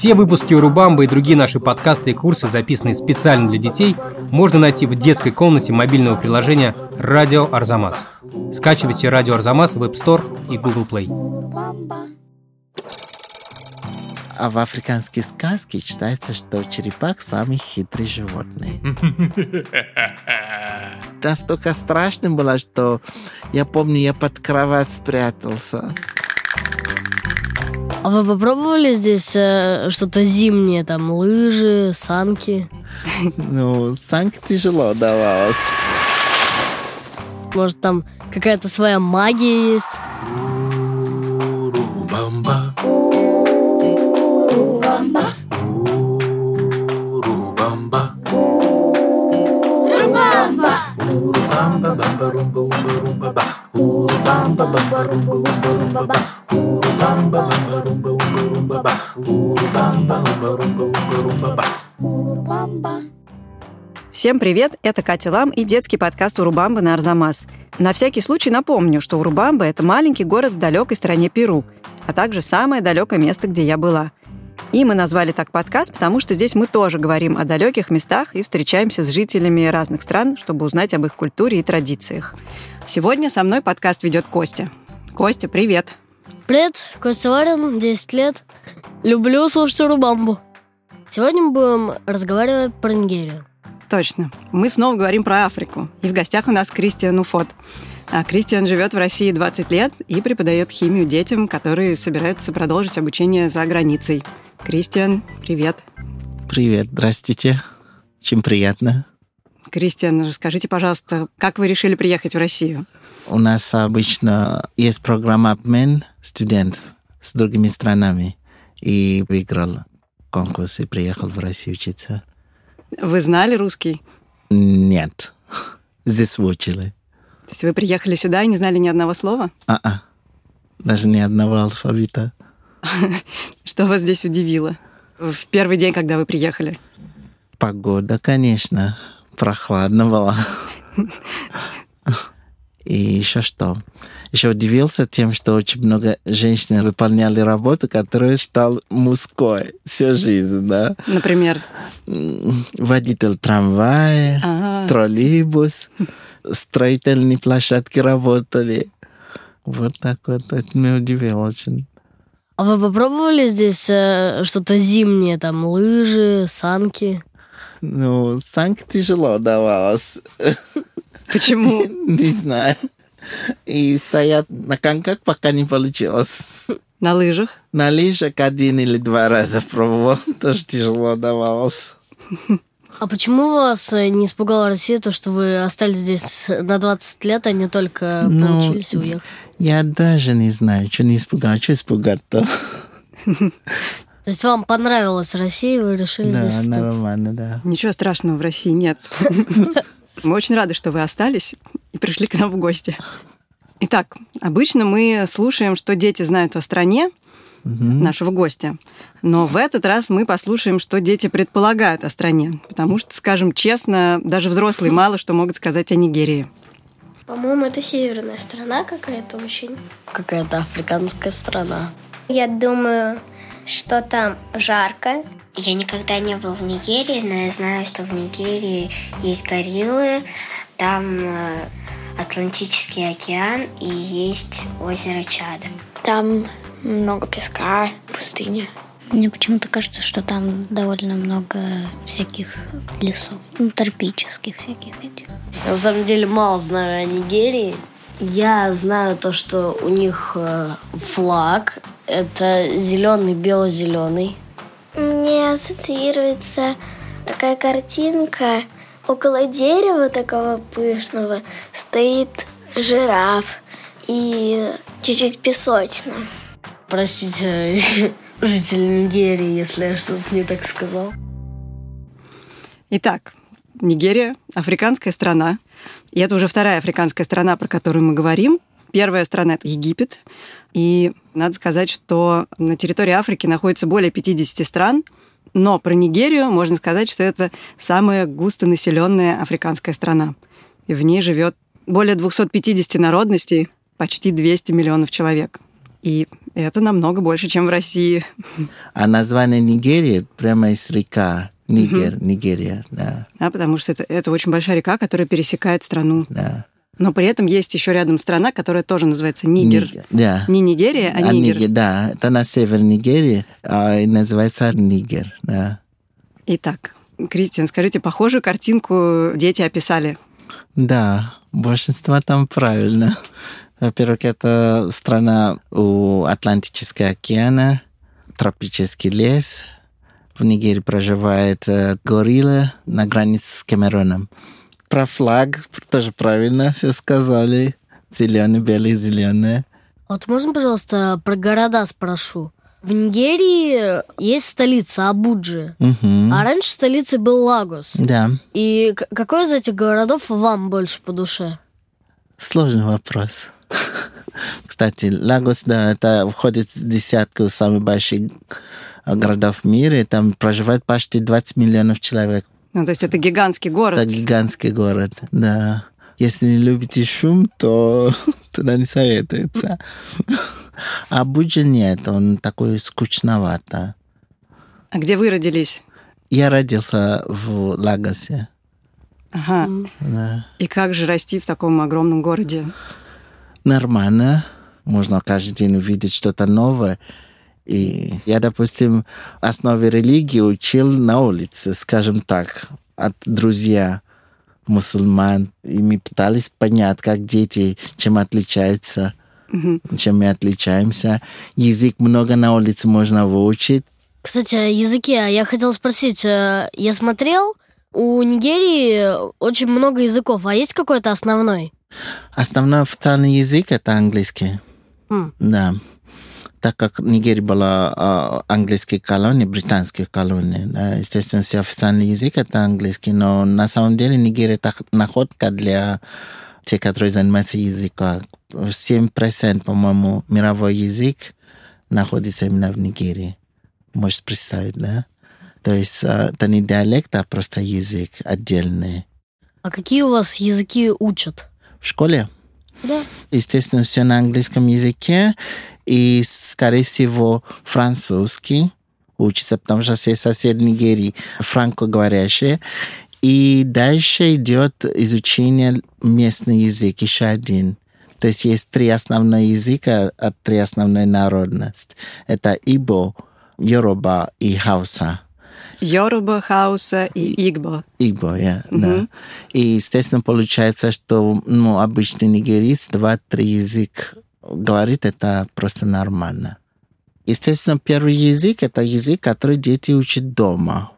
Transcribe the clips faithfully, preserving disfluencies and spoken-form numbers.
Все выпуски Урубамбы и другие наши подкасты и курсы, записанные специально для детей, можно найти в детской комнате мобильного приложения «Радио Арзамас». Скачивайте «Радио Арзамас» в App Store и Google Play. А в африканской сказке считается, что черепах самый хитрый животный. Настолько страшным было, что я помню, я под кровать спрятался. А вы попробовали здесь э, что-то зимнее, там, лыжи, санки? Ну, санки тяжело давалось. Может, там какая-то своя магия есть? Всем привет, это Катя Ламм и детский подкаст «Урубамба» на Арзамас. На всякий случай напомню, что Урубамба – это маленький город в далекой стране Перу, а также самое далекое место, где я была. И мы назвали так подкаст, потому что здесь мы тоже говорим о далеких местах и встречаемся с жителями разных стран, чтобы узнать об их культуре и традициях. Сегодня со мной подкаст ведет Костя. Костя, привет. Привет, Костя Варин, десять лет. Люблю слушать Урубамбу. Сегодня мы будем разговаривать про Нигерию. Точно. Мы снова говорим про Африку. И в гостях у нас Кристиан Уфот. Кристиан живет в России двадцать лет и преподает химию детям, которые собираются продолжить обучение за границей. Кристиан, привет. Привет, здравствуйте. Чем приятно. Кристиан, расскажите, пожалуйста, как вы решили приехать в Россию? У нас обычно есть программа обмен студентов с другими странами. И выиграл конкурс и приехал в Россию учиться. Вы знали русский? Нет. Здесь выучили. То есть вы приехали сюда и не знали ни одного слова? А-а. Даже ни одного алфавита. Что вас здесь удивило? В первый день, когда вы приехали? Погода, конечно. Прохладно было. И еще что? Еще удивился тем, что очень много женщин выполняли работу, которую считал мужской всю жизнь, да? Например? Водитель трамвая, ага. Троллейбус, строительные площадки работали. Вот так вот. Это меня удивило очень. А вы попробовали здесь э, что-то зимнее, там, лыжи, санки? Ну, санки тяжело давалось. Почему? Не знаю. И стоят на коньках, пока не получилось. На лыжах? На лыжах один или два раза пробовал. Тоже тяжело давалось. А почему вас не испугала Россия, то, что вы остались здесь на двадцать лет, а не только научились ну, уехать? Я даже не знаю, что не испугал, что испугать-то. То есть вам понравилась Россия, вы решили да, здесь остаться? Да, нормально, да. Ничего страшного в России нет. Мы очень рады, что вы остались и пришли к нам в гости. Итак, обычно мы слушаем, что дети знают о стране mm-hmm. нашего гостя. Но в этот раз мы послушаем, что дети предполагают о стране. Потому что, скажем честно, даже взрослые мало что могут сказать о Нигерии. По-моему, это северная страна какая-то очень. Какая-то африканская страна. Я думаю, что там жарко. Я никогда не был в Нигерии, но я знаю, что в Нигерии есть гориллы, там Атлантический океан и есть озеро Чада. Там много песка, пустыня. Мне почему-то кажется, что там довольно много всяких лесов, ну, тропических всяких этих. На самом деле мало знаю о Нигерии. Я знаю то, что у них флаг – это зеленый, бело-зеленый. Мне ассоциируется такая картинка. Около дерева такого пышного стоит жираф и чуть-чуть песочно. Простите, житель Нигерии, если я что-то не так сказал. Итак, Нигерия – африканская страна. И это уже вторая африканская страна, про которую мы говорим. Первая страна – это Египет. И надо сказать, что на территории Африки находится более пятьдесят стран, но про Нигерию можно сказать, что это самая густонаселенная африканская страна. И в ней живет более двухсот пятидесяти народностей, почти двести миллионов человек. И это намного больше, чем в России. А название Нигерии прямо из река Нигер, mm-hmm. Нигерия, да. Да, потому что это, это очень большая река, которая пересекает страну. Да. Но при этом есть еще рядом страна, которая тоже называется Нигер. Нигер да. Не Нигерия, а, а Нигер. Нигер. Да, это на север Нигерии, а называется Нигер. Да. Итак, Кристиан, скажите, похожую картинку дети описали? Да, большинство там правильно. Во-первых, это страна у Атлантического океана, тропический лес. В Нигерии проживает горилла на границе с Камеруном. Про флаг тоже правильно все сказали. Зеленый, белый, зеленый. Вот можно, пожалуйста, про города спрошу? В Нигерии есть столица Абуджа, угу. а раньше столицей был Лагос. Да. И какой из этих городов вам больше по душе? Сложный вопрос. Кстати, Лагос, да, это входит в десятку самых больших городов в мире. Там проживает почти двадцать миллионов человек. Ну, то есть это гигантский город. Это гигантский город, да. Если не любите шум, то туда не советуется. А Абуджа нет, он такой скучновато. А где вы родились? Я родился в Лагосе. Ага. Да. И как же расти в таком огромном городе? Нормально. Можно каждый день увидеть что-то новое. И я, допустим, основе религии учил на улице, скажем так, от друзья мусульман. И мы пытались понять, как дети, чем отличаются, mm-hmm. чем мы отличаемся. Язык много на улице можно выучить. Кстати, о языке. Я хотела спросить, я смотрел, у Нигерии очень много языков, а есть какой-то основной? Основной официальный язык – это английский. Mm. Да. Так как Нигерия была английской колонией, британской колонией, да, естественно, все официальный язык – это английский, но на самом деле Нигерия – это находка для тех, которые занимаются языком. семь процентов, по-моему, мировой язык находится именно в Нигерии. Можешь представить, да? То есть это не диалект, а просто язык отдельный. А какие у вас языки учат? В школе? Да. Естественно, все на английском языке. И, скорее всего, французский учится, потому что все соседи Нигерии франкоговорящие. И дальше идет изучение местного языка, еще один. То есть есть три основных языка, а три основные народности. Это Игбо, Йоруба и Хауса. Йоруба, Хауса и Игбо. Игбо, yeah, mm-hmm. да. И, естественно, получается, что ну, обычный нигериец два-три языка говорит, это просто нормально. Естественно, первый язык – это язык, который дети учат дома.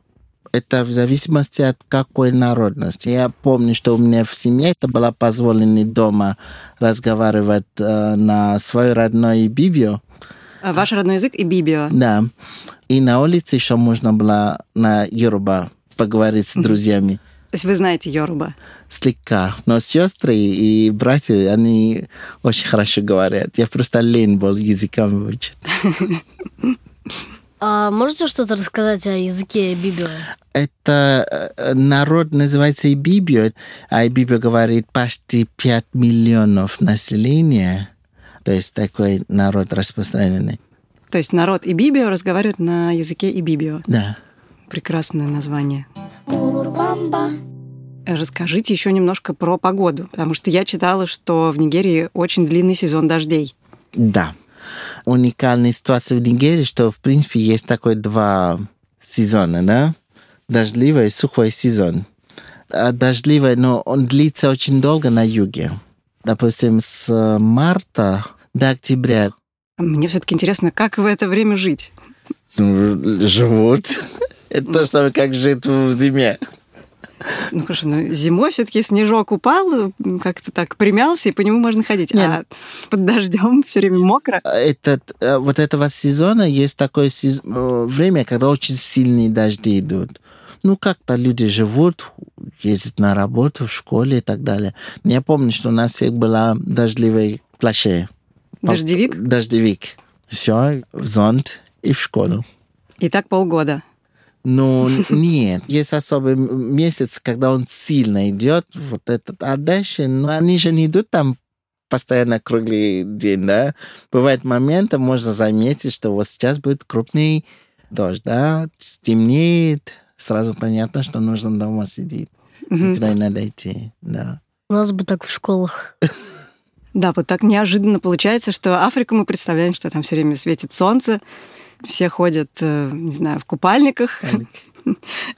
Это в зависимости от какой народности. Я помню, что у меня в семье это было позволено дома разговаривать э, на свой родной Бибио. Ваш родной язык и Ибибио. Да. И на улице еще можно было на Йоруба поговорить с друзьями. То есть вы знаете Йоруба? Слегка. Но сестры и братья, они очень хорошо говорят. Я просто лень был языком учить. А можете что-то рассказать о языке Ибибио? Это народ называется Ибибио, а Ибибио говорит почти пять миллионов населения. То есть такой народ распространенный. То есть народ Ибибио разговаривает на языке Ибибио? Да. Прекрасное название. Урубамба. Расскажите еще немножко про погоду, потому что я читала, что в Нигерии очень длинный сезон дождей. Да. Уникальная ситуация в Нигерии, что, в принципе, есть такой два сезона, да? Дождливый и сухой сезон. Дождливый, но он длится очень долго на юге. Допустим, с марта до октября. Мне все-таки интересно, как в это время жить? Живут. Это то же самое, как жить в зиме. Ну, хорошо, но зимой все-таки снежок упал, как-то так примялся, и по нему можно ходить. Нет. А под дождем все время мокро. Этот, вот этого сезона есть такое сез... время, когда очень сильные дожди идут. Ну, как-то люди живут, ездят на работу, в школе и так далее. Я помню, что у нас всех была дождливая плаща. Дождевик? Дождевик. Все, в зонт и в школу. И так полгода. Ну, нет. Есть особый месяц, когда он сильно идет, вот этот, а дальше, ну, они же не идут там постоянно круглый день, да, бывает моменты, можно заметить, что вот сейчас будет крупный дождь, да, стемнеет, сразу понятно, что нужно дома сидеть, mm-hmm. никуда не надо идти, да. У нас бы так в школах. Да, вот так неожиданно получается, что Африку мы представляем, что там все время светит солнце, все ходят, не знаю, в купальниках,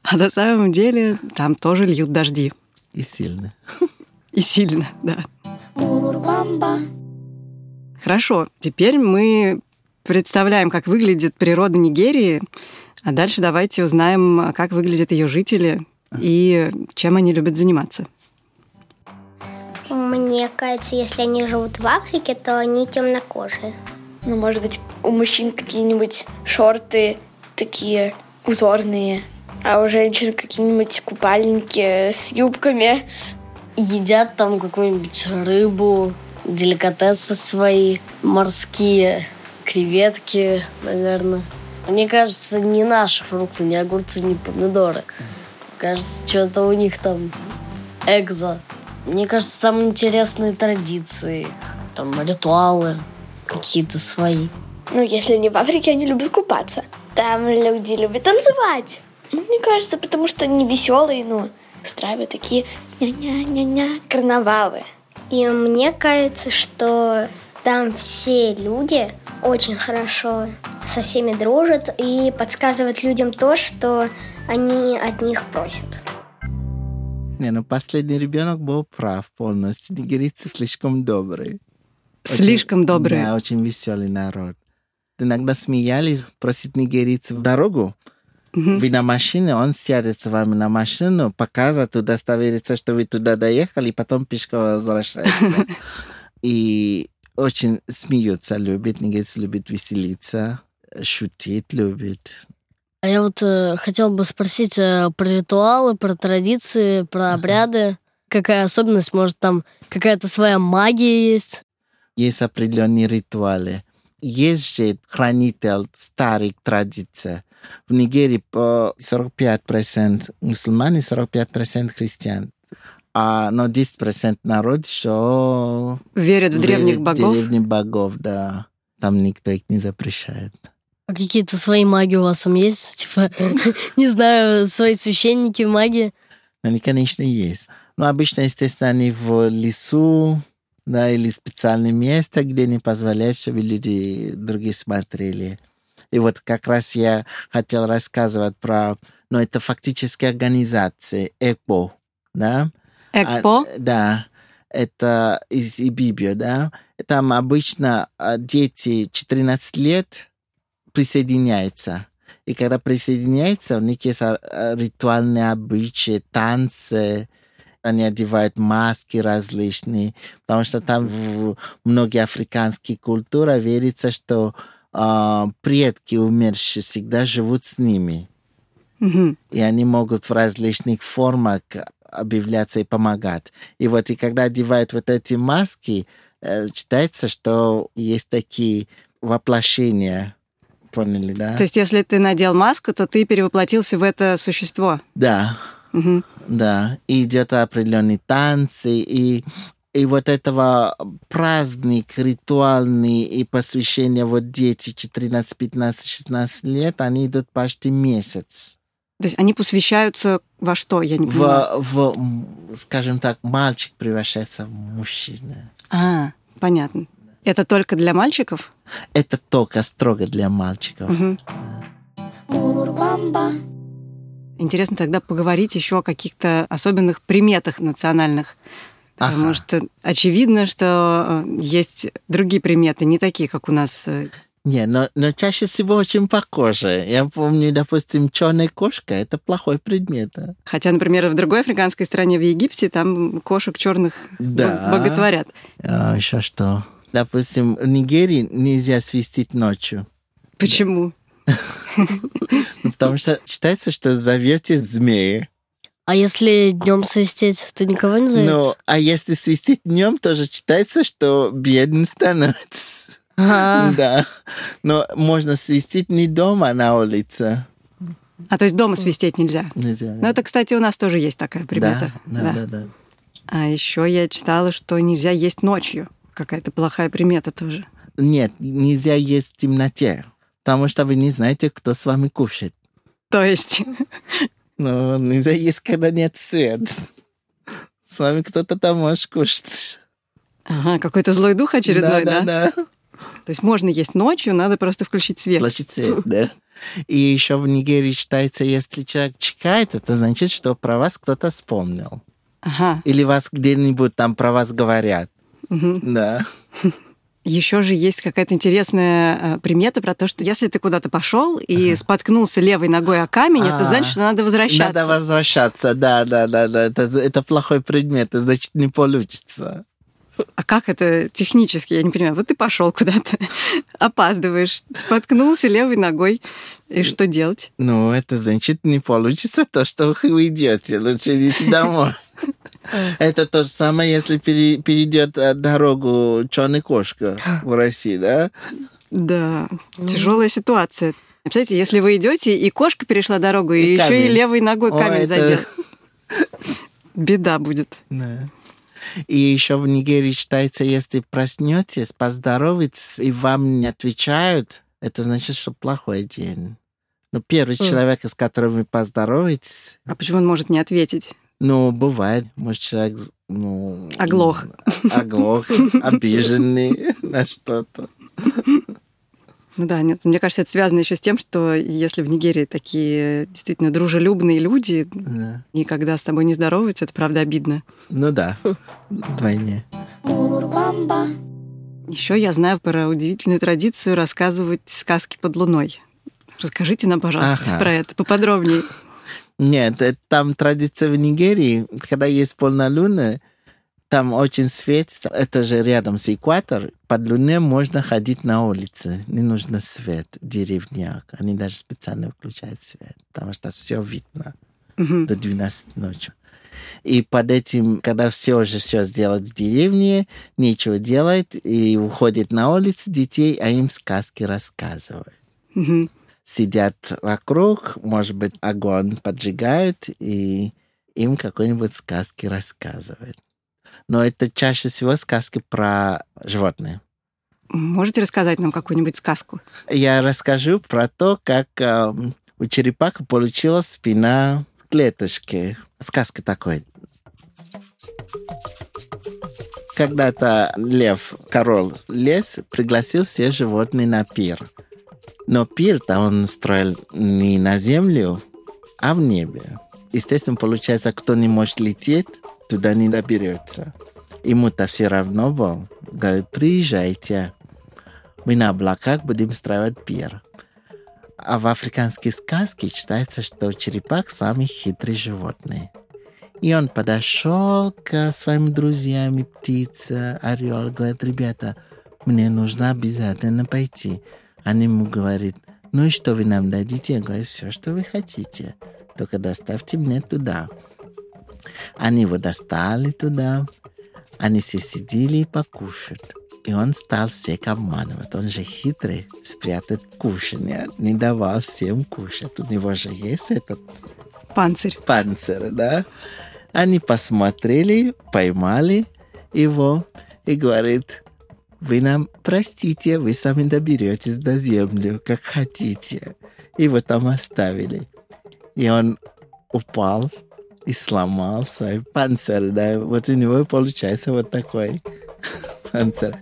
а на самом деле там тоже льют дожди. И сильно. И сильно, да. Хорошо, теперь мы представляем, как выглядит природа Нигерии, а дальше давайте узнаем, как выглядят ее жители и чем они любят заниматься. Мне кажется, если они живут в Африке, то они темнокожие. Ну, может быть, у мужчин какие-нибудь шорты такие узорные, а у женщин какие-нибудь купальники с юбками. Едят там какую-нибудь рыбу, деликатесы свои, морские креветки, наверное. Мне кажется, не наши фрукты, не огурцы, не помидоры. Кажется, что-то у них там экзо. Мне кажется, там интересные традиции, там ритуалы какие-то свои. Ну, если не в Африке, они любят купаться. Там люди любят танцевать. Ну, мне кажется, потому что они веселые, но устраивают такие ня-ня-ня-ня карнавалы. И мне кажется, что там все люди очень хорошо со всеми дружат и подсказывают людям то, что они от них просят. Не, ну последний ребенок был прав полностью. Нигерийцы слишком добрые. Слишком очень, добрые. Да, очень веселый народ. Иногда смеялись, просит нигерийцев дорогу. Mm-hmm. Вы на машине, он сядет с вами на машину, показывает, удостоверится, что вы туда доехали, и потом пешком возвращается. И очень смеется, любит. Нигерийцы любят веселиться, шутить любит. А я вот э, хотела бы спросить э, про ритуалы, про традиции, про обряды. Какая особенность? Может, там какая-то своя магия есть? Есть определенные ритуалы. Есть же хранитель старых традиций. В Нигерии по сорок пять процентов мусульман и сорок пять процентов христиан. А, но десять процентов народ еще... Верят в древних верят богов? В древних богов, да. Там никто их не запрещает. А какие-то свои маги у вас там есть? Типа, не знаю, свои священники, маги? Они, конечно, есть. Но обычно, естественно, они в лесу, да, или специальное место, где не позволяют, чтобы люди другие смотрели. И вот как раз я хотел рассказывать про... Ну, это фактически организация Экпо, да? Экпо? А, да. Это из Ибибио, да? Там обычно дети четырнадцать лет... присоединяется. И когда присоединяется, у них есть ритуальные обычаи, танцы, они одевают маски различные, потому что там в многие африканские культуры верится, что э, предки умершие всегда живут с ними. Mm-hmm. И они могут в различных формах объявляться и помогать. И вот и когда одевают вот эти маски, э, считается, что есть такие воплощения. Поняли, да? То есть, если ты надел маску, то ты перевоплотился в это существо. Да. Угу. Да. И идет определенные танцы, и, и вот этого праздник ритуальный и посвящение вот дети четырнадцать, пятнадцать, шестнадцать лет, они идут почти месяц. То есть, они посвящаются во что? Я не понимаю. В, в, скажем так, мальчик превращается в мужчину. А, понятно. Это только для мальчиков? Это только строго для мальчиков. Угу. Интересно тогда поговорить еще о каких-то особенных приметах национальных. Ага. Потому что очевидно, что есть другие приметы, не такие, как у нас. Не, но, но чаще всего очень похожи. Я помню, допустим, черная кошка – это плохой предмет. Хотя, например, в другой африканской стране, в Египте, там кошек черных да. боготворят. А еще что? Допустим, в Нигерии нельзя свистеть ночью. Почему? Потому что считается, что зовете змеи. А если днем свистеть, то никого не зовете? Ну, а если свистеть днем, тоже считается, что бедным становится. Да. Но можно свистеть не дома, а на улице. А то есть дома свистеть нельзя? Нельзя. Ну, это, кстати, у нас тоже есть такая примета. Да, да, да. А еще я читала, что нельзя есть ночью. какая-то плохая примета тоже. Нет, нельзя есть в темноте, потому что вы не знаете, кто с вами кушает. То есть? Ну, нельзя есть, когда нет света. С вами кто-то там может кушать. Ага, какой-то злой дух очередной, да? Да, да, да. То есть можно есть ночью, надо просто включить свет. Включить свет, да. И еще в Нигерии считается, если человек чихает, это значит, что про вас кто-то вспомнил. Ага. Или вас где-нибудь там про вас говорят. Угу. Да. Еще же есть какая-то интересная примета про то, что если ты куда-то пошел и ага. споткнулся левой ногой о камень, А-а-а. это значит, что надо возвращаться. Надо возвращаться, да, да, да, да. Это, это плохой предмет, значит, не получится. А как это технически? Я не понимаю. Вот ты пошел куда-то, опаздываешь, споткнулся левой ногой. И что делать? Ну, это значит, не получится то, что вы идете. Лучше идите домой. Это то же самое, если перейдет дорогу черная кошка в России, да? Да, тяжелая ситуация. Представляете, если вы идете, и кошка перешла дорогу, и еще и левой ногой камень задел. Беда будет. Да. И еще в Нигерии считается, если проснетесь, поздоровайтесь, и вам не отвечают, это значит, что плохой день. Но первый mm. человек, с которым вы поздороваетесь... А почему он может не ответить? Ну, бывает. Может, человек... Ну, оглох. Оглох, обиженный на что-то. Ну да, нет, мне кажется, это связано еще с тем, что если в Нигерии такие действительно дружелюбные люди, да. никогда с тобой не здороваются, это правда обидно. Ну да, вдвойне. Еще я знаю про удивительную традицию рассказывать сказки под луной. Расскажите нам, пожалуйста, ага. про это поподробнее. Нет, там традиция в Нигерии, когда есть полнолуние, там очень светится, это же рядом с экватором. Под луной можно ходить на улице, не нужно свет в деревнях. Они даже специально включают свет, потому что все видно mm-hmm. до двенадцати ночи. И под этим, когда все уже все сделают в деревне, нечего делать, и уходят на улицу детей, а им сказки рассказывают. Mm-hmm. Сидят вокруг, может быть, огонь поджигают, и им какой-нибудь сказки рассказывают. Но это чаще всего сказки про животные. Можете рассказать нам какую-нибудь сказку? Я расскажу про то, как э, у черепаха получилась спина в клеточке. Сказка такой. Когда-то лев, король лес, пригласил все животные на пир. Но пир-то он строил не на землю, а в небе. Естественно, получается, кто не может лететь, туда не доберется. Ему-то все равно было. Говорит, приезжайте, мы на облаках будем строить пир. А в африканской сказке считается, что черепах самый хитрый животный. И он подошел к своим друзьям, птица, орел, говорит, ребята, мне нужно обязательно пойти. Они ему говорят, ну и что вы нам дадите? Я говорю, все, что вы хотите, только доставьте мне туда. Они его достали туда, они все сидели и покушают. И он стал всех обманывать. Он же хитрый, спрятать кушанье, не давал всем кушать. У него же есть этот... Панцирь. Панцирь, да. Они посмотрели, поймали его и говорит, вы нам простите, вы сами доберетесь до земли, как хотите. Его там оставили. И он упал и сломал свой панцирь, да. Вот у него получается вот такой панцирь.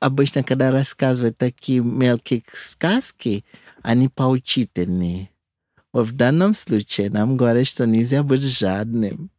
Обычно, когда рассказывают такие мелкие сказки, они поучительные. Вот в данном случае нам говорят, что нельзя быть жадным.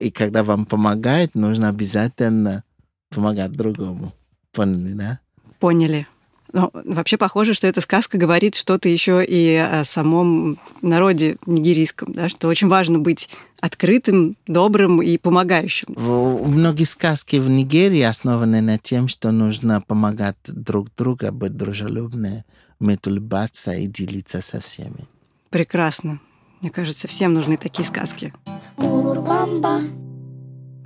И когда вам помогают, нужно обязательно помогать другому. Поняли, да? Поняли. Ну, вообще похоже, что эта сказка говорит что-то еще и о самом народе нигерийском, да, что очень важно быть открытым, добрым и помогающим. Многие сказки в Нигерии основаны на тем, что нужно помогать друг другу, быть дружелюбным, уметь улыбаться и делиться со всеми. Прекрасно. Мне кажется, всем нужны такие сказки.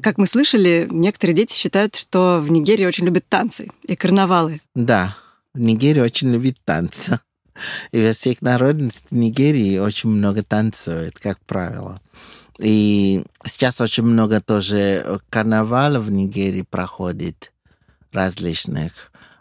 Как мы слышали, некоторые дети считают, что в Нигерии очень любят танцы и карнавалы. Да. В Нигерии очень любят танцы. И во всех народностях Нигерии очень много танцуют, как правило. И сейчас очень много тоже карнавалов в Нигерии проходит различных.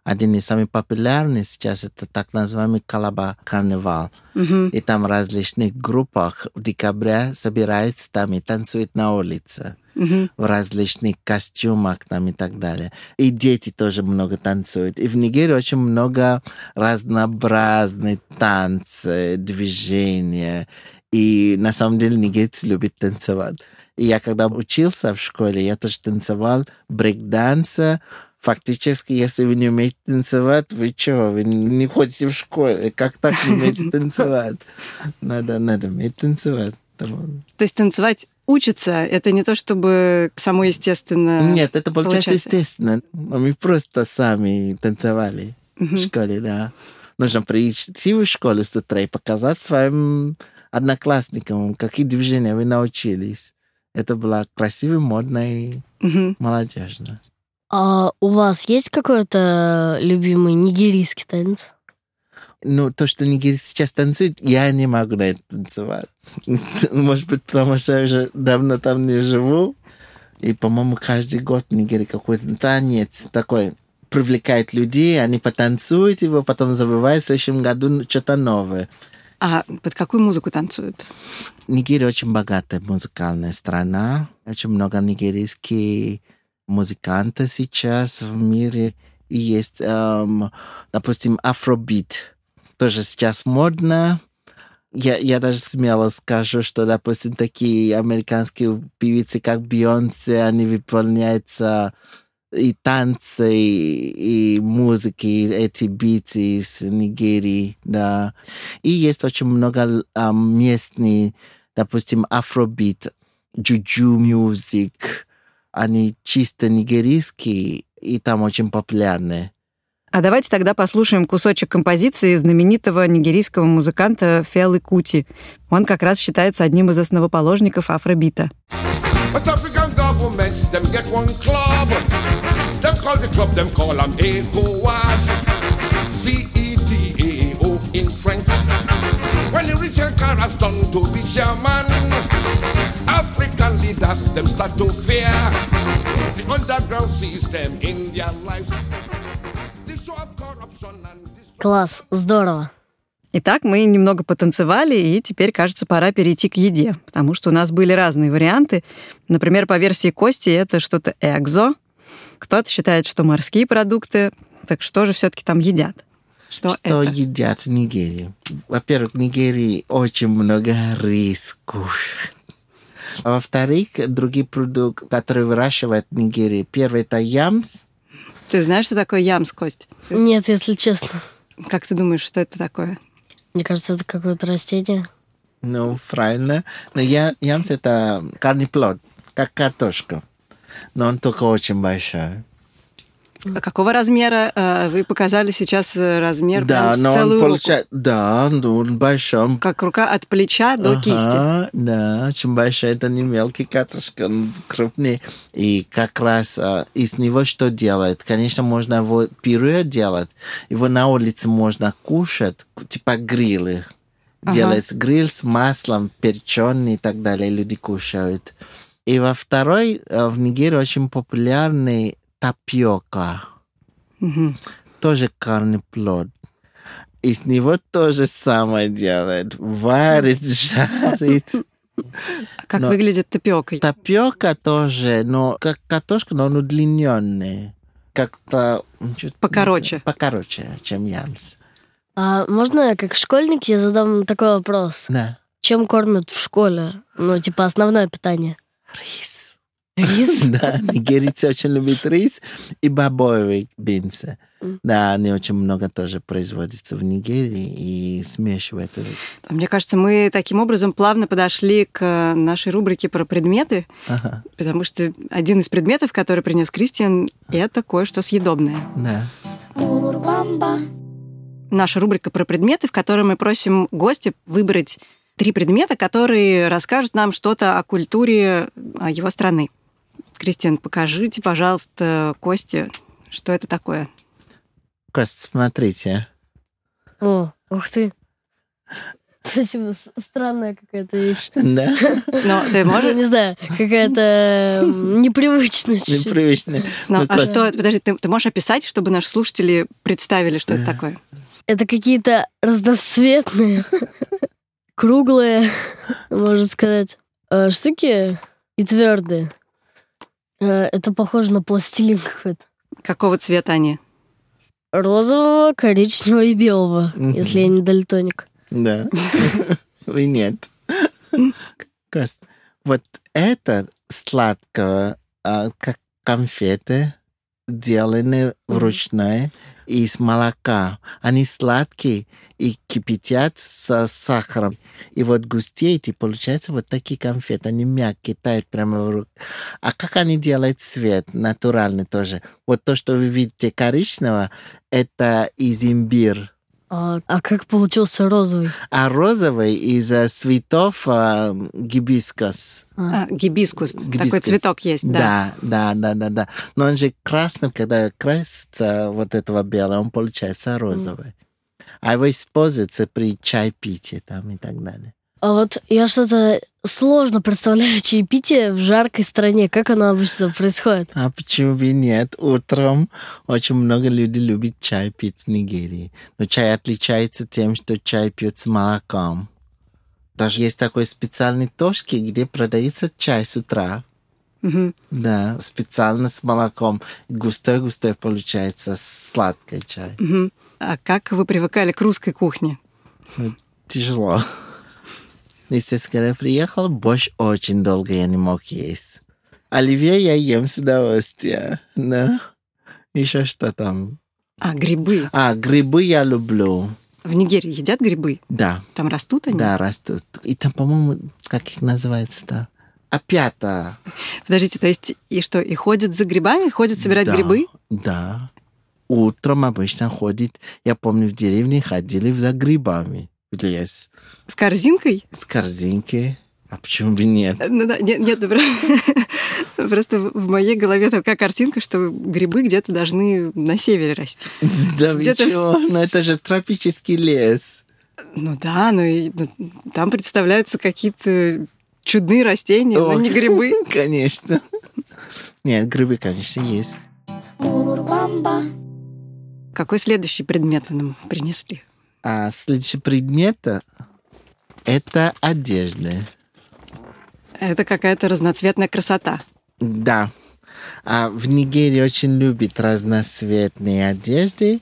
Один из самых популярных сейчас это так называемый Калаба карнавал. Mm-hmm. И там в различных группах в декабре собираются там и танцуют на улице. Mm-hmm. В различных костюмах там и так далее. И дети тоже много танцуют. И в Нигерии очень много разнообразных танцев, движений. И на самом деле нигерцы любят танцевать. И я когда учился в школе, я тоже танцевал брейк-данса. Фактически, если вы не умеете танцевать, вы чего? Вы не ходите в школу. Как так не умеете танцевать? Надо, надо уметь танцевать. То есть танцевать учится, это не то, чтобы само естественно Нет, это получается естественно. Мы просто сами танцевали в школе, да. Нужно прийти в школу с утра и показать своим одноклассникам, какие движения вы научились. Это было красиво, модно и молодежно. А у вас есть какой-то любимый нигерийский танец? Ну, то, что нигерийцы сейчас танцуют, я не могу на это танцевать. Может быть, потому что я уже давно там не живу. И, по-моему, каждый год в Нигерии какой-то танец такой привлекает людей, они потанцуют его, потом забывают, в следующем году что-то новое. А под какую музыку танцуют? Нигерия очень богатая музыкальная страна. Очень много нигерийских музыканты сейчас в мире. И есть, эм, допустим, Афробит. Тоже сейчас модно. Я, я даже смело скажу, что, допустим, такие американские певицы, как Бейонсе, они выполняются и танцы, и, и музыки, и эти биты из Нигерии, да. И есть очень много эм, местных, допустим, Афробит, джуджу мьюзик. Они чисто нигерийские, и там очень популярны. А давайте тогда послушаем кусочек композиции знаменитого нигерийского музыканта Фелы Кути. Он как раз считается одним из основоположников афробита. Класс, здорово. Итак, мы немного потанцевали, и теперь, кажется, пора перейти к еде, потому что у нас были разные варианты. Например, по версии Кости это что-то экзо. Кто-то считает, что морские продукты. Так что же все-таки там едят? Что, что это? Едят в Нигерии? Во-первых, в Нигерии очень много рис кушают. А во-вторых, другие продукты, которые выращивают в Нигерии. Первый – это ямс. Ты знаешь, что такое ямс, Кость? Нет, если честно. Как ты думаешь, что это такое? Мне кажется, это какое-то растение. Ну, правильно. Но я, ямс – это корнеплод, как картошка. Но он только очень большой. А какого размера? Вы показали сейчас размер да, прям с целую он получа... руку. Да, но он большой. Как рука от плеча до ага, кисти. Да, очень большой. Это не мелкий катушка, он крупнее. И как раз из него что делают? Конечно, можно его пюре делать. Его на улице можно кушать, типа грилы. Ага. Делается гриль с маслом, перченый и так далее. Люди кушают. И во второй, в Нигерии очень популярный тапиока. Mm-hmm. Тоже корнеплод. Из него то же самое делает. Варит, жарит. А как но выглядит тапиока? Тапиока тоже, но как картошка, но он удлиненный. Как-то... Покороче. Покороче, чем ямс. А можно, как школьник, я задам такой вопрос? Да. Чем кормят в школе? Ну, типа, основное питание. Рис. Рис? Да, нигерийцы очень любят рис и бобовые бинсы. Да, они очень много тоже производятся в Нигерии и смешивают это. Мне кажется, мы таким образом плавно подошли к нашей рубрике про предметы, ага. Потому что один из предметов, который принес Кристиан, это кое-что съедобное. Да. Наша рубрика про предметы, в которой мы просим гостя выбрать три предмета, которые расскажут нам что-то о культуре его страны. Кристиан, покажите, пожалуйста, Косте, что это такое. Кость, смотрите. О, ух ты. Спасибо. Странная какая-то вещь. Да? Но ты можешь? Не знаю, какая-то непривычная чуть-чуть. Непривычная. А что, подожди, ты можешь описать, чтобы наши слушатели представили, что это такое? Это какие-то разноцветные, круглые, можно сказать, штуки и твердые. Это похоже на пластилин какой-то. Какого цвета они? Розового, коричневого и белого, mm-hmm. если я не дальтоник. Да. Вы нет. Кость, вот это сладкое, как конфеты, сделаны вручную из молока. Они сладкие и кипятят с сахаром. И вот густеют, и получаются вот такие конфеты. Они мягкие, тают прямо в руку. А как они делают цвет? Натуральный тоже. Вот то, что вы видите коричневого, это из имбирь. А, а как получился розовый? А розовый из цветов а, гибискус. А, гибискус. гибискус. Такой цветок есть, да? Да, да, да, да. Но он же красный, когда красится вот этого белого, он получается розовый. Mm. А его используется при чайпитии там и так далее. А вот я что-то сложно представляю чаепитие в жаркой стране. Как оно обычно происходит? А почему бы и нет? Утром очень много людей любят чай пить в Нигерии. Но чай отличается тем, что чай пьют с молоком. Даже есть такой специальный точки, где продается чай с утра. Mm-hmm. Да, специально с молоком. Густой-густой получается сладкий чай. Mm-hmm. А как вы привыкали к русской кухне? Тяжело. Естественно, когда я приехал, борщ очень долго я не мог есть. Оливье я ем с удовольствием, но еще что там. А, грибы. А, грибы я люблю. В Нигерии едят грибы? Да. Там растут они? Да, растут. И там, по-моему, как их называется-то? Опята. Подождите, то есть и что, и ходят за грибами? Ходят собирать да, грибы? Да. Утром обычно ходит. Я помню, в деревне ходили за грибами. Лес. С корзинкой? С корзинкой. А почему бы нет? Ну, да, нет, нет, просто в моей голове такая картинка, что грибы где-то должны на севере расти. Да ничего, но это же тропический лес. Ну да, но там представляются какие-то чудные растения, но не грибы. Конечно. Нет, грибы, конечно, есть. Какой следующий предмет вы нам принесли? А следующий предмет – это одежда. Это какая-то разноцветная красота. Да. А в Нигерии очень любят разноцветные одежды.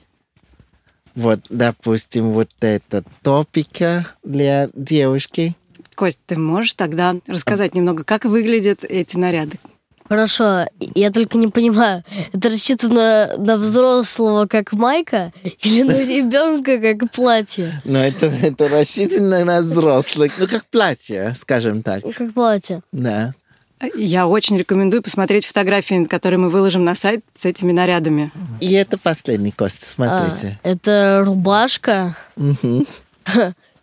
Вот, допустим, вот это топика для девушки. Кость, ты можешь тогда рассказать немного, как выглядят эти наряды? Хорошо, я только не понимаю, это рассчитано на взрослого как майка или на ребенка как платье? Ну, это, это рассчитано на взрослых, ну, как платье, скажем так. Как платье. Да. Я очень рекомендую посмотреть фотографии, которые мы выложим на сайт с этими нарядами. И это последний, Кость, смотрите. А, это рубашка, угу.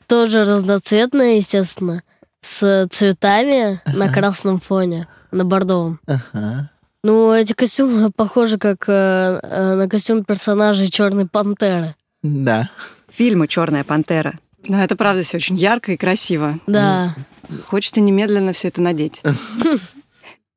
Тоже разноцветная, естественно, с цветами ага. на красном фоне. На бордовом. Ага. Ну, эти костюмы похожи как э, э, на костюм персонажей «Черной пантеры». Да. Фильмы «Черная пантера». Ну, это правда все очень ярко и красиво. Да. Хочется немедленно все это надеть.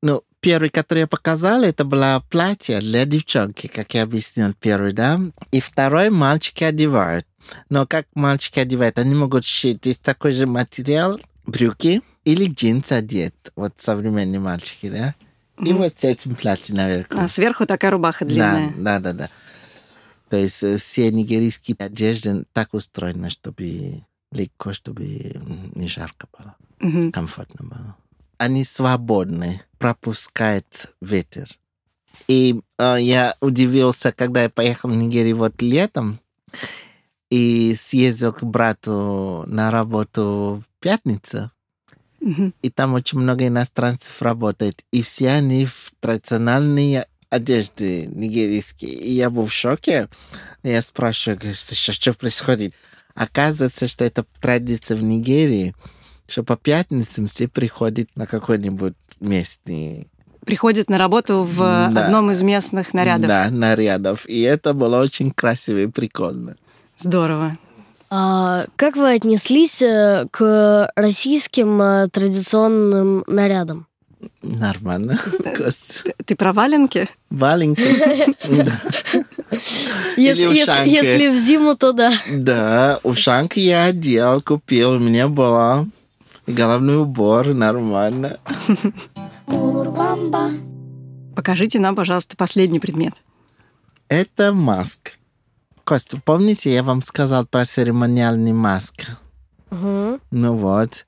Ну, первый, который я показала, это было платье для девчонки, как я объяснил, первый, да. И второй мальчики одевают. Но как мальчики одевают? Они могут шить из такой же материал брюки, или джинсы одет, вот современные мальчики, да? И mm-hmm. вот с этим платьем наверху. А сверху такая рубаха длинная. Да, да, да, да. То есть все нигерийские одежды так устроены, чтобы легко, чтобы не жарко было, mm-hmm. комфортно было. Они свободны, пропускают ветер. И э, я удивился, когда я поехал в Нигерию вот летом и съездил к брату на работу в пятницу. Mm-hmm. И там очень много иностранцев работает. И все они в традиционной одежде нигерийской. И я был в шоке. Я спрашиваю, что, что происходит? Оказывается, что это традиция в Нигерии, что по пятницам все приходят на какой-нибудь местный... Приходят на работу в да. одном из местных нарядов. Да, нарядов. И это было очень красиво и прикольно. Здорово. А как вы отнеслись к российским традиционным нарядам? Нормально, Костя. Ты про валенки? Валенки. Если, если, если в зиму, то да. Да, ушанки я одел, купил. У меня была головной убор. Нормально. Покажите нам, пожалуйста, последний предмет. Это маска. Костя, помните, я вам сказал про церемониальную маску? Угу. Ну вот.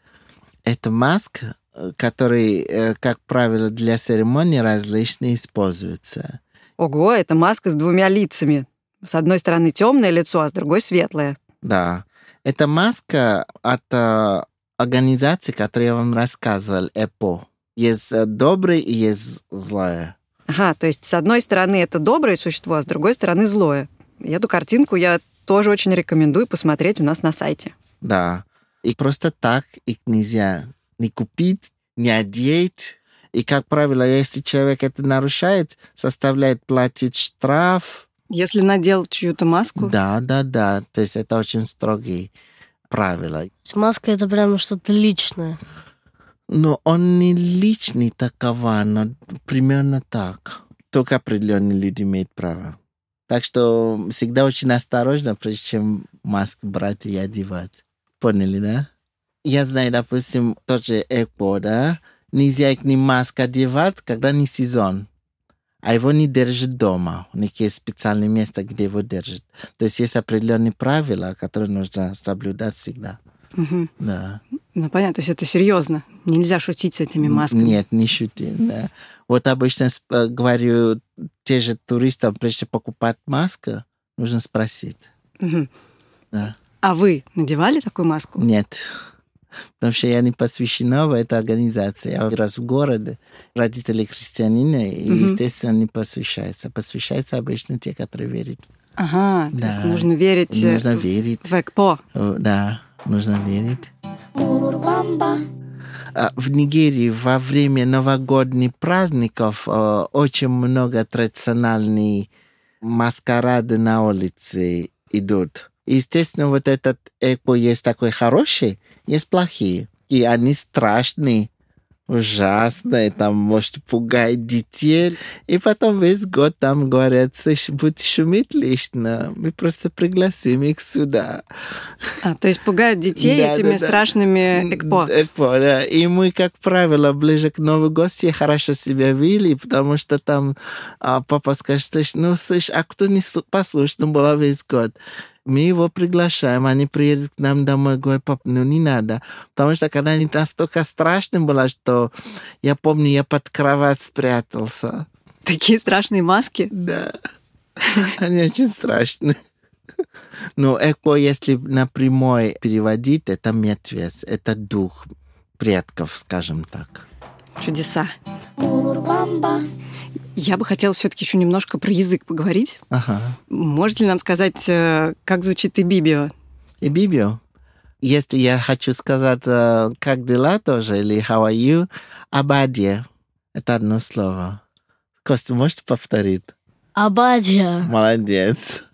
Это маска, которая, как правило, для церемоний различные используется. Ого, это маска с двумя лицами. С одной стороны темное лицо, а с другой светлое. Да. Это маска от э, организации, которую я вам рассказывал, Экпо. Есть доброе и есть злое. Ага, то есть с одной стороны это доброе существо, а с другой стороны злое. Эту картинку я тоже очень рекомендую посмотреть у нас на сайте. Да. И просто так их нельзя не купить, не одеть. И, как правило, если человек это нарушает, составляет платить штраф. Если надел чью-то маску? Да, да, да. То есть это очень строгие правила. Маска — это прямо что-то личное. Но он не личный такова, но примерно так. Только определенные люди имеют право. Так что всегда очень осторожно, прежде чем маску брать и одевать. Поняли, да? Я знаю, допустим, тот же Экпо, да? Нельзя к ним маску одевать, когда не сезон. А его не держат дома. У них есть специальное место, где его держат. То есть есть определенные правила, которые нужно соблюдать всегда. Угу. Да. Ну, понятно. То есть это серьезно. Нельзя шутить с этими масками. Нет, не шутим. Да. Вот обычно говорю, те же туристам, прежде чем покупать маску, нужно спросить. Угу. Да. А вы надевали такую маску? Нет. Потому что я не посвящена в эту организацию. Я вырос в городе, родители христианины, и, угу. естественно, не посвящаются. Посвящаются обычно те, которые верят. Ага, да. То есть нужно верить, нужно верить. В Экпо. Да, нужно верить. В Нигерии во время новогодних праздников очень много традиционных маскарадов на улице идут. Естественно, вот этот Экпо есть такой хороший, есть плохие. И они страшные, ужасные, там, может, пугают детей. И потом весь год там говорят, слышь, будь шуметь лично, мы просто пригласим их сюда. А, то есть пугают детей да, этими да, страшными да. Экпо. Экпо, да. И мы, как правило, ближе к Новому году все хорошо себя вели, потому что там а, папа скажет, слышь, ну, слышь, а кто не послушно была весь год? Мы его приглашаем, они приедут к нам домой, говорят, пап, ну не надо. Потому что когда они настолько страшны были, что я помню, я под кровать спрятался. Такие страшные маски? Да, они очень страшные. Ну, Экпо, если напрямую переводить, это мертвец, это дух предков, скажем так. Чудеса. Я бы хотела все-таки еще немножко про язык поговорить. Ага. Можете ли нам сказать, как звучит Ибибио? Ибибио? Если я хочу сказать, как дела тоже, или how are you, Абадия. Это одно слово. Костя, можете повторить? Абадия. Молодец.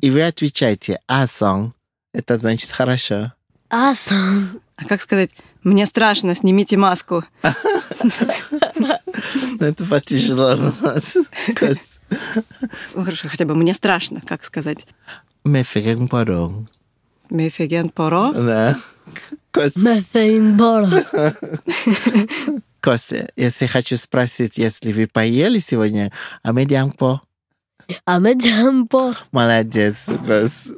И вы отвечаете асон. Это значит хорошо. Асон. А как сказать «мне страшно, снимите маску»? Это потяжело. Ну хорошо, хотя бы «мне страшно», как сказать? «Мефеген поро». «Мефеген поро»? Да. «Мефеген поро». Костя, если хочу спросить, если вы поели сегодня, «Амедиан по». «Амедиан по». Молодец, Костя.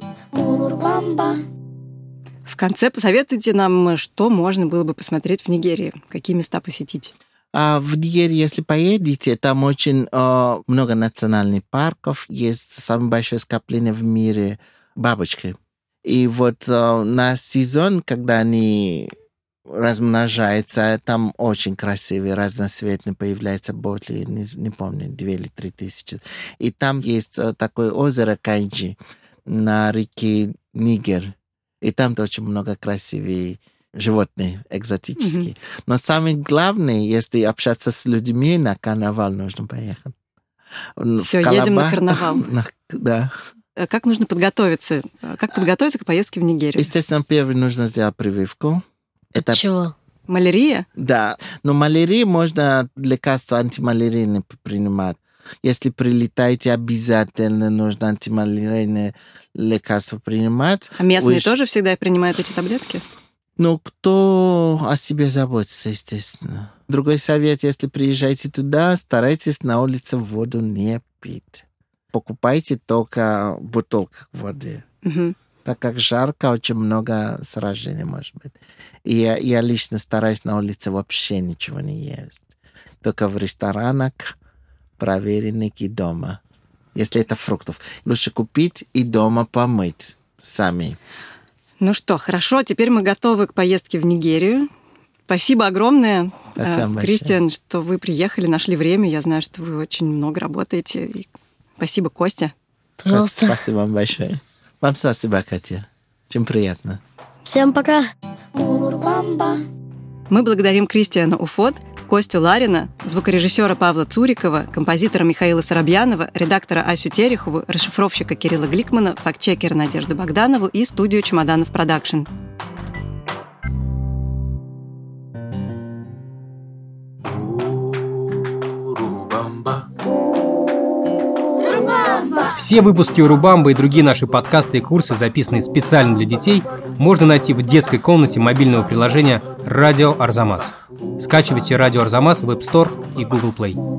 В конце посоветуйте нам, что можно было бы посмотреть в Нигерии, какие места посетить. А в Нигерии, если поедете, там очень э, много национальных парков, есть самое большое скопление в мире бабочки. И вот э, на сезон, когда они размножаются, там очень красивые, разноцветные появляются ботли, не, не помню, две или три тысячи. И там есть э, такое озеро Канджи на реке Нигер. И там-то очень много красивых животных, экзотических. Mm-hmm. Но самое главное, если общаться с людьми, на карнавал нужно поехать. Все, едем на карнавал. Да. Как нужно подготовиться? Как подготовиться к поездке в Нигерию? Естественно, первое нужно сделать прививку. Это... Чего? Малярия? Да. Но малярии можно лекарства антималярийные принимать. Если прилетаете, обязательно нужно антималярийные лекарства принимать. А местные Вы... тоже всегда принимают эти таблетки? Ну, кто о себе заботится, естественно. Другой совет, если приезжаете туда, старайтесь на улице воду не пить. Покупайте только бутылку воды. Угу. Так как жарко, очень много сражений может быть. И я, я лично стараюсь на улице вообще ничего не есть. Только в ресторанах, проверенных и дома. Если это фруктов. Лучше купить и дома помыть сами. Ну что, хорошо, теперь мы готовы к поездке в Нигерию. Спасибо огромное, Спасибо Кристиан, большое. Что вы приехали, нашли время. Я знаю, что вы очень много работаете. И спасибо, Костя. Пожалуйста. Спасибо вам большое. Вам спасибо, Катя. Очень приятно. Всем пока. Мы благодарим Кристиана Уфот, Костю Ларина, звукорежиссера Павла Цурикова, композитора Михаила Соробьянова, редактора Асю Терехову, расшифровщика Кирилла Гликмана, фактчекера Надежду Богданову и студию «Чемоданов Продакшн». Все выпуски «Урубамбы» и другие наши подкасты и курсы, записанные специально для детей, можно найти в детской комнате мобильного приложения «Радио Арзамас». Скачивайте «Радио Арзамас» в App Store и Google Play.